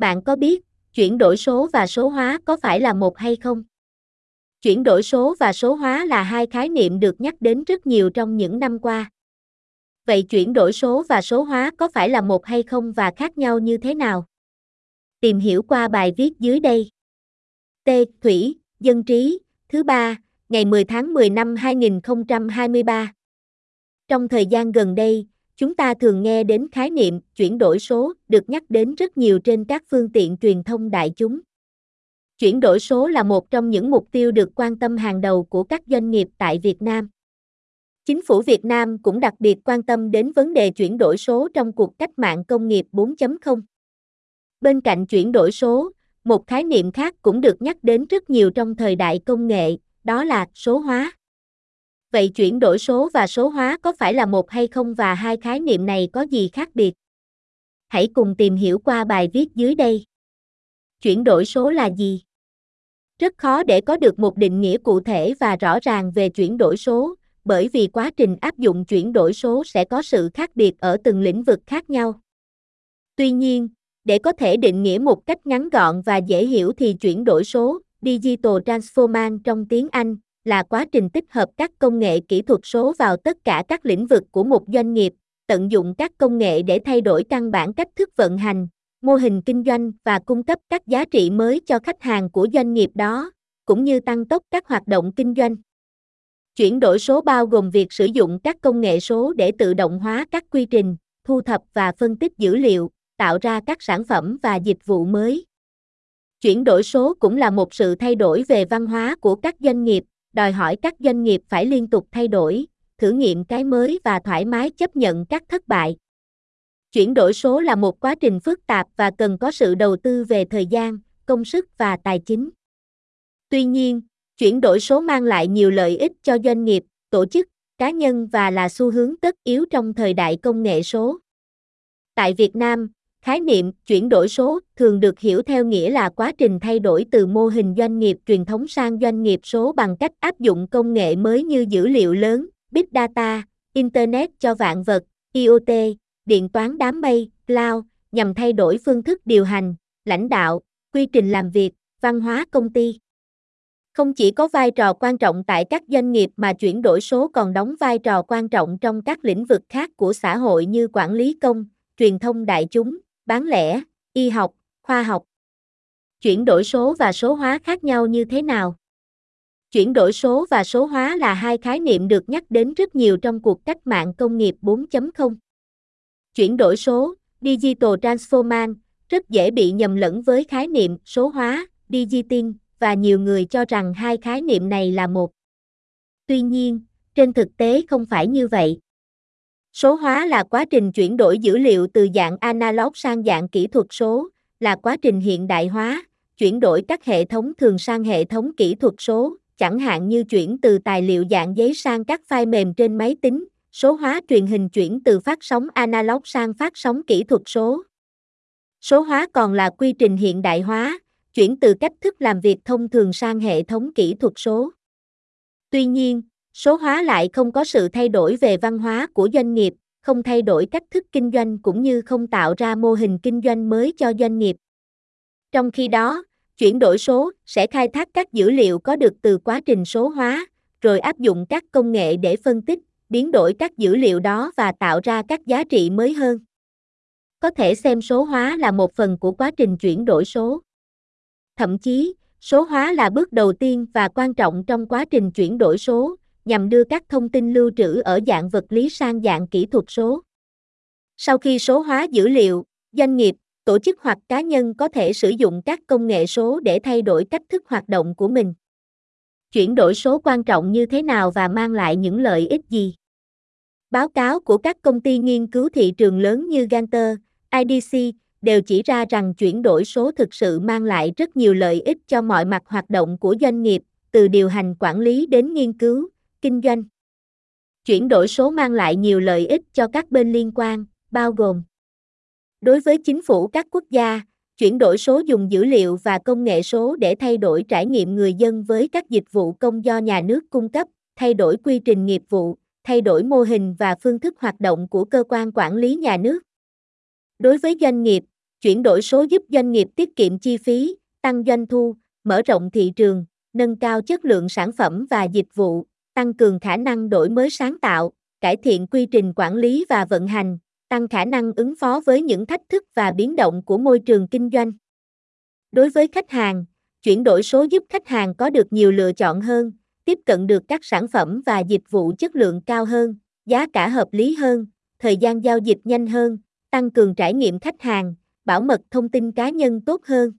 Bạn có biết, chuyển đổi số và số hóa có phải là một hay không? Chuyển đổi số và số hóa là hai khái niệm được nhắc đến rất nhiều trong những năm qua. Vậy chuyển đổi số và số hóa có phải là một hay không và khác nhau như thế nào? Tìm hiểu qua bài viết dưới đây. T. Thủy, Dân Trí, thứ 3, ngày 10 tháng 10 năm 2023. Trong thời gian gần đây, chúng ta thường nghe đến khái niệm chuyển đổi số được nhắc đến rất nhiều trên các phương tiện truyền thông đại chúng. Chuyển đổi số là một trong những mục tiêu được quan tâm hàng đầu của các doanh nghiệp tại Việt Nam. Chính phủ Việt Nam cũng đặc biệt quan tâm đến vấn đề chuyển đổi số trong cuộc cách mạng công nghiệp 4.0. Bên cạnh chuyển đổi số, một khái niệm khác cũng được nhắc đến rất nhiều trong thời đại công nghệ, đó là số hóa. Vậy chuyển đổi số và số hóa có phải là một hay không và hai khái niệm này có gì khác biệt? Hãy cùng tìm hiểu qua bài viết dưới đây. Chuyển đổi số là gì? Rất khó để có được một định nghĩa cụ thể và rõ ràng về chuyển đổi số, bởi vì quá trình áp dụng chuyển đổi số sẽ có sự khác biệt ở từng lĩnh vực khác nhau. Tuy nhiên, để có thể định nghĩa một cách ngắn gọn và dễ hiểu thì chuyển đổi số, Digital Transformation trong tiếng Anh, là quá trình tích hợp các công nghệ kỹ thuật số vào tất cả các lĩnh vực của một doanh nghiệp, tận dụng các công nghệ để thay đổi căn bản cách thức vận hành, mô hình kinh doanh và cung cấp các giá trị mới cho khách hàng của doanh nghiệp đó, cũng như tăng tốc các hoạt động kinh doanh. Chuyển đổi số bao gồm việc sử dụng các công nghệ số để tự động hóa các quy trình, thu thập và phân tích dữ liệu, tạo ra các sản phẩm và dịch vụ mới. Chuyển đổi số cũng là một sự thay đổi về văn hóa của các doanh nghiệp, đòi hỏi các doanh nghiệp phải liên tục thay đổi, thử nghiệm cái mới và thoải mái chấp nhận các thất bại. Chuyển đổi số là một quá trình phức tạp và cần có sự đầu tư về thời gian, công sức và tài chính. Tuy nhiên, chuyển đổi số mang lại nhiều lợi ích cho doanh nghiệp, tổ chức, cá nhân và là xu hướng tất yếu trong thời đại công nghệ số. Tại Việt Nam, khái niệm chuyển đổi số thường được hiểu theo nghĩa là quá trình thay đổi từ mô hình doanh nghiệp truyền thống sang doanh nghiệp số bằng cách áp dụng công nghệ mới như dữ liệu lớn, Big Data, Internet cho vạn vật, IoT, điện toán đám mây, Cloud, nhằm thay đổi phương thức điều hành, lãnh đạo, quy trình làm việc, văn hóa công ty. Không chỉ có vai trò quan trọng tại các doanh nghiệp mà chuyển đổi số còn đóng vai trò quan trọng trong các lĩnh vực khác của xã hội như quản lý công, truyền thông đại chúng, bán lẻ, y học, khoa học. Chuyển đổi số và số hóa khác nhau như thế nào? Chuyển đổi số và số hóa là hai khái niệm được nhắc đến rất nhiều trong cuộc cách mạng công nghiệp 4.0. Chuyển đổi số, Digital Transformation, rất dễ bị nhầm lẫn với khái niệm số hóa, Digital, và nhiều người cho rằng hai khái niệm này là một. Tuy nhiên, trên thực tế không phải như vậy. Số hóa là quá trình chuyển đổi dữ liệu từ dạng analog sang dạng kỹ thuật số, là quá trình hiện đại hóa, chuyển đổi các hệ thống thường sang hệ thống kỹ thuật số, chẳng hạn như chuyển từ tài liệu dạng giấy sang các file mềm trên máy tính, số hóa truyền hình chuyển từ phát sóng analog sang phát sóng kỹ thuật số. Số hóa còn là quy trình hiện đại hóa, chuyển từ cách thức làm việc thông thường sang hệ thống kỹ thuật số. Tuy nhiên, số hóa lại không có sự thay đổi về văn hóa của doanh nghiệp, không thay đổi cách thức kinh doanh cũng như không tạo ra mô hình kinh doanh mới cho doanh nghiệp. Trong khi đó, chuyển đổi số sẽ khai thác các dữ liệu có được từ quá trình số hóa, rồi áp dụng các công nghệ để phân tích, biến đổi các dữ liệu đó và tạo ra các giá trị mới hơn. Có thể xem số hóa là một phần của quá trình chuyển đổi số. Thậm chí, số hóa là bước đầu tiên và quan trọng trong quá trình chuyển đổi số, nhằm đưa các thông tin lưu trữ ở dạng vật lý sang dạng kỹ thuật số. Sau khi số hóa dữ liệu, doanh nghiệp, tổ chức hoặc cá nhân có thể sử dụng các công nghệ số để thay đổi cách thức hoạt động của mình. Chuyển đổi số quan trọng như thế nào và mang lại những lợi ích gì? Báo cáo của các công ty nghiên cứu thị trường lớn như Gartner, IDC đều chỉ ra rằng chuyển đổi số thực sự mang lại rất nhiều lợi ích cho mọi mặt hoạt động của doanh nghiệp, từ điều hành quản lý đến nghiên cứu, kinh doanh. Chuyển đổi số mang lại nhiều lợi ích cho các bên liên quan, bao gồm: đối với chính phủ các quốc gia, chuyển đổi số dùng dữ liệu và công nghệ số để thay đổi trải nghiệm người dân với các dịch vụ công do nhà nước cung cấp, thay đổi quy trình nghiệp vụ, thay đổi mô hình và phương thức hoạt động của cơ quan quản lý nhà nước. Đối với doanh nghiệp, Chuyển đổi số giúp doanh nghiệp tiết kiệm chi phí, tăng doanh thu, mở rộng thị trường, nâng cao chất lượng sản phẩm và dịch vụ, tăng cường khả năng đổi mới sáng tạo, cải thiện quy trình quản lý và vận hành, tăng khả năng ứng phó với những thách thức và biến động của môi trường kinh doanh. Đối với khách hàng, chuyển đổi số giúp khách hàng có được nhiều lựa chọn hơn, tiếp cận được các sản phẩm và dịch vụ chất lượng cao hơn, giá cả hợp lý hơn, thời gian giao dịch nhanh hơn, tăng cường trải nghiệm khách hàng, bảo mật thông tin cá nhân tốt hơn.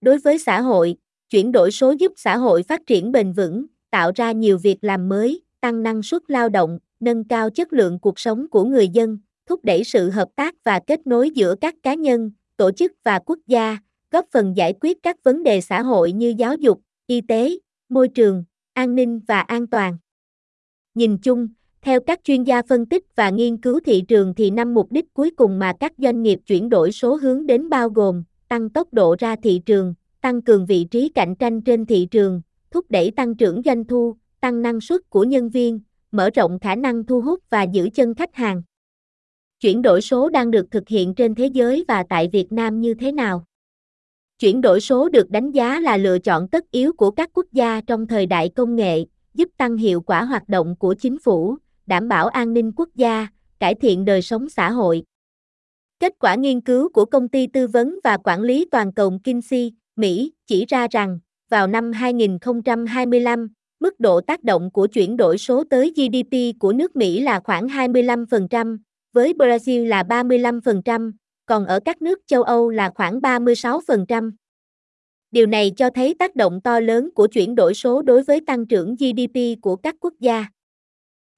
Đối với xã hội, chuyển đổi số giúp xã hội phát triển bền vững, tạo ra nhiều việc làm mới, tăng năng suất lao động, nâng cao chất lượng cuộc sống của người dân, thúc đẩy sự hợp tác và kết nối giữa các cá nhân, tổ chức và quốc gia, góp phần giải quyết các vấn đề xã hội như giáo dục, y tế, môi trường, an ninh và an toàn. Nhìn chung, theo các chuyên gia phân tích và nghiên cứu thị trường thì 5 mục đích cuối cùng mà các doanh nghiệp chuyển đổi số hướng đến bao gồm tăng tốc độ ra thị trường, tăng cường vị trí cạnh tranh trên thị trường, thúc đẩy tăng trưởng doanh thu, tăng năng suất của nhân viên, mở rộng khả năng thu hút và giữ chân khách hàng. Chuyển đổi số đang được thực hiện trên thế giới và tại Việt Nam như thế nào? Chuyển đổi số được đánh giá là lựa chọn tất yếu của các quốc gia trong thời đại công nghệ, giúp tăng hiệu quả hoạt động của chính phủ, đảm bảo an ninh quốc gia, cải thiện đời sống xã hội. Kết quả nghiên cứu của công ty tư vấn và quản lý toàn cầu McKinsey, Mỹ chỉ ra rằng, vào năm 2025, mức độ tác động của chuyển đổi số tới GDP của nước Mỹ là khoảng 25%, với Brazil là 35%, còn ở các nước châu Âu là khoảng 36%. Điều này cho thấy tác động to lớn của chuyển đổi số đối với tăng trưởng GDP của các quốc gia.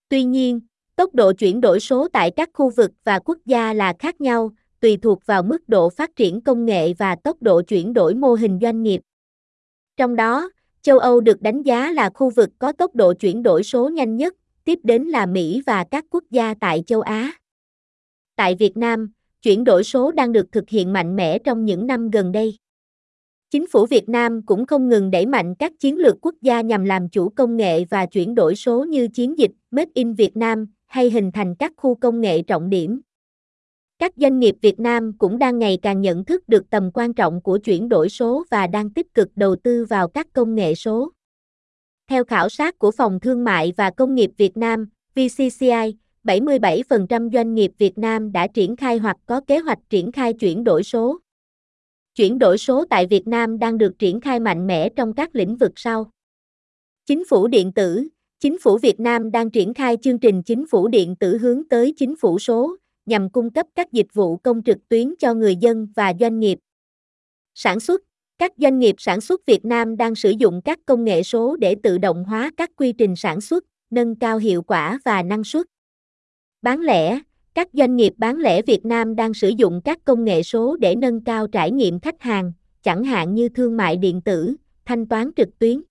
Tuy nhiên, tốc độ chuyển đổi số tại các khu vực và quốc gia là khác nhau, tùy thuộc vào mức độ phát triển công nghệ và tốc độ chuyển đổi mô hình doanh nghiệp. Trong đó, châu Âu được đánh giá là khu vực có tốc độ chuyển đổi số nhanh nhất, tiếp đến là Mỹ và các quốc gia tại châu Á. Tại Việt Nam, chuyển đổi số đang được thực hiện mạnh mẽ trong những năm gần đây. Chính phủ Việt Nam cũng không ngừng đẩy mạnh các chiến lược quốc gia nhằm làm chủ công nghệ và chuyển đổi số như chiến dịch Made in Việt Nam hay hình thành các khu công nghệ trọng điểm. Các doanh nghiệp Việt Nam cũng đang ngày càng nhận thức được tầm quan trọng của chuyển đổi số và đang tích cực đầu tư vào các công nghệ số. Theo khảo sát của Phòng Thương mại và Công nghiệp Việt Nam, VCCI, 77% doanh nghiệp Việt Nam đã triển khai hoặc có kế hoạch triển khai chuyển đổi số. Chuyển đổi số tại Việt Nam đang được triển khai mạnh mẽ trong các lĩnh vực sau. Chính phủ điện tử. Chính phủ Việt Nam đang triển khai chương trình chính phủ điện tử hướng tới chính phủ số, nhằm cung cấp các dịch vụ công trực tuyến cho người dân và doanh nghiệp. Sản xuất. Các doanh nghiệp sản xuất Việt Nam đang sử dụng các công nghệ số để tự động hóa các quy trình sản xuất, nâng cao hiệu quả và năng suất. Bán lẻ. Các doanh nghiệp bán lẻ Việt Nam đang sử dụng các công nghệ số để nâng cao trải nghiệm khách hàng, chẳng hạn như thương mại điện tử, thanh toán trực tuyến.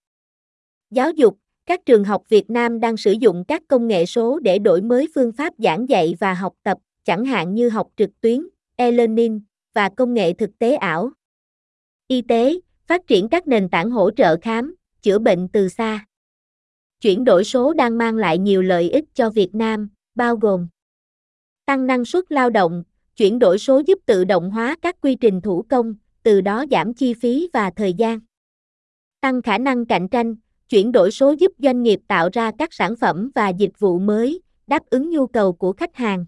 Giáo dục. Các trường học Việt Nam đang sử dụng các công nghệ số để đổi mới phương pháp giảng dạy và học tập, chẳng hạn như học trực tuyến, e-learning và công nghệ thực tế ảo. Y tế. Phát triển các nền tảng hỗ trợ khám, chữa bệnh từ xa. Chuyển đổi số đang mang lại nhiều lợi ích cho Việt Nam, bao gồm tăng năng suất lao động. Chuyển đổi số giúp tự động hóa các quy trình thủ công, từ đó giảm chi phí và thời gian. Tăng khả năng cạnh tranh. Chuyển đổi số giúp doanh nghiệp tạo ra các sản phẩm và dịch vụ mới, đáp ứng nhu cầu của khách hàng.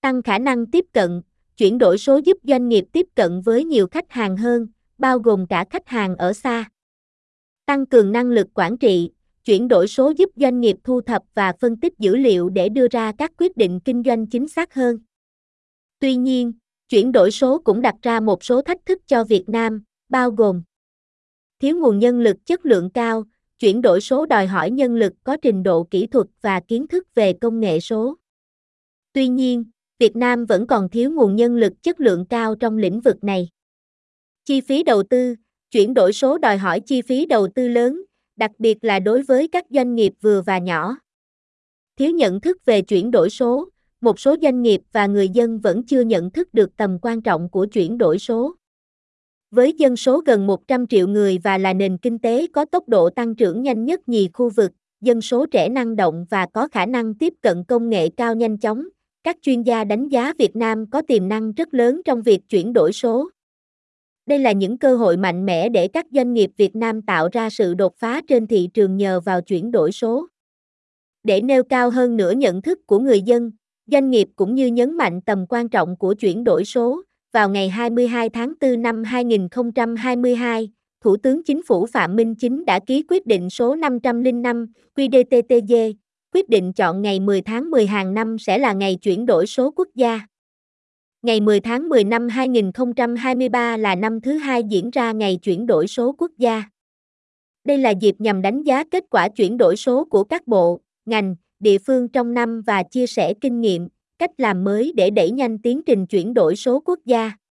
Tăng khả năng tiếp cận. Chuyển đổi số giúp doanh nghiệp tiếp cận với nhiều khách hàng hơn, bao gồm cả khách hàng ở xa. Tăng cường năng lực quản trị. Chuyển đổi số giúp doanh nghiệp thu thập và phân tích dữ liệu để đưa ra các quyết định kinh doanh chính xác hơn. Tuy nhiên, chuyển đổi số cũng đặt ra một số thách thức cho Việt Nam, bao gồm thiếu nguồn nhân lực chất lượng cao. Chuyển đổi số đòi hỏi nhân lực có trình độ kỹ thuật và kiến thức về công nghệ số. Tuy nhiên, Việt Nam vẫn còn thiếu nguồn nhân lực chất lượng cao trong lĩnh vực này. Chi phí đầu tư. Chuyển đổi số đòi hỏi chi phí đầu tư lớn, đặc biệt là đối với các doanh nghiệp vừa và nhỏ. Thiếu nhận thức về chuyển đổi số. Một số doanh nghiệp và người dân vẫn chưa nhận thức được tầm quan trọng của chuyển đổi số. Với dân số gần 100 triệu người và là nền kinh tế có tốc độ tăng trưởng nhanh nhất nhì khu vực, dân số trẻ năng động và có khả năng tiếp cận công nghệ cao nhanh chóng, Các chuyên gia đánh giá Việt Nam có tiềm năng rất lớn trong việc chuyển đổi số. Đây là những cơ hội mạnh mẽ để các doanh nghiệp Việt Nam tạo ra sự đột phá trên thị trường nhờ vào chuyển đổi số. Để nêu cao hơn nữa nhận thức của người dân, doanh nghiệp cũng như nhấn mạnh tầm quan trọng của chuyển đổi số, vào ngày 22 tháng 4 năm 2022, Thủ tướng Chính phủ Phạm Minh Chính đã ký quyết định số 505 QĐ-TTg, quyết định chọn ngày 10 tháng 10 hàng năm sẽ là ngày chuyển đổi số quốc gia. Ngày 10 tháng 10 năm 2023 là năm thứ hai diễn ra ngày chuyển đổi số quốc gia. Đây là dịp nhằm đánh giá kết quả chuyển đổi số của các bộ, ngành, địa phương trong năm và chia sẻ kinh nghiệm, cách làm mới để đẩy nhanh tiến trình chuyển đổi số quốc gia.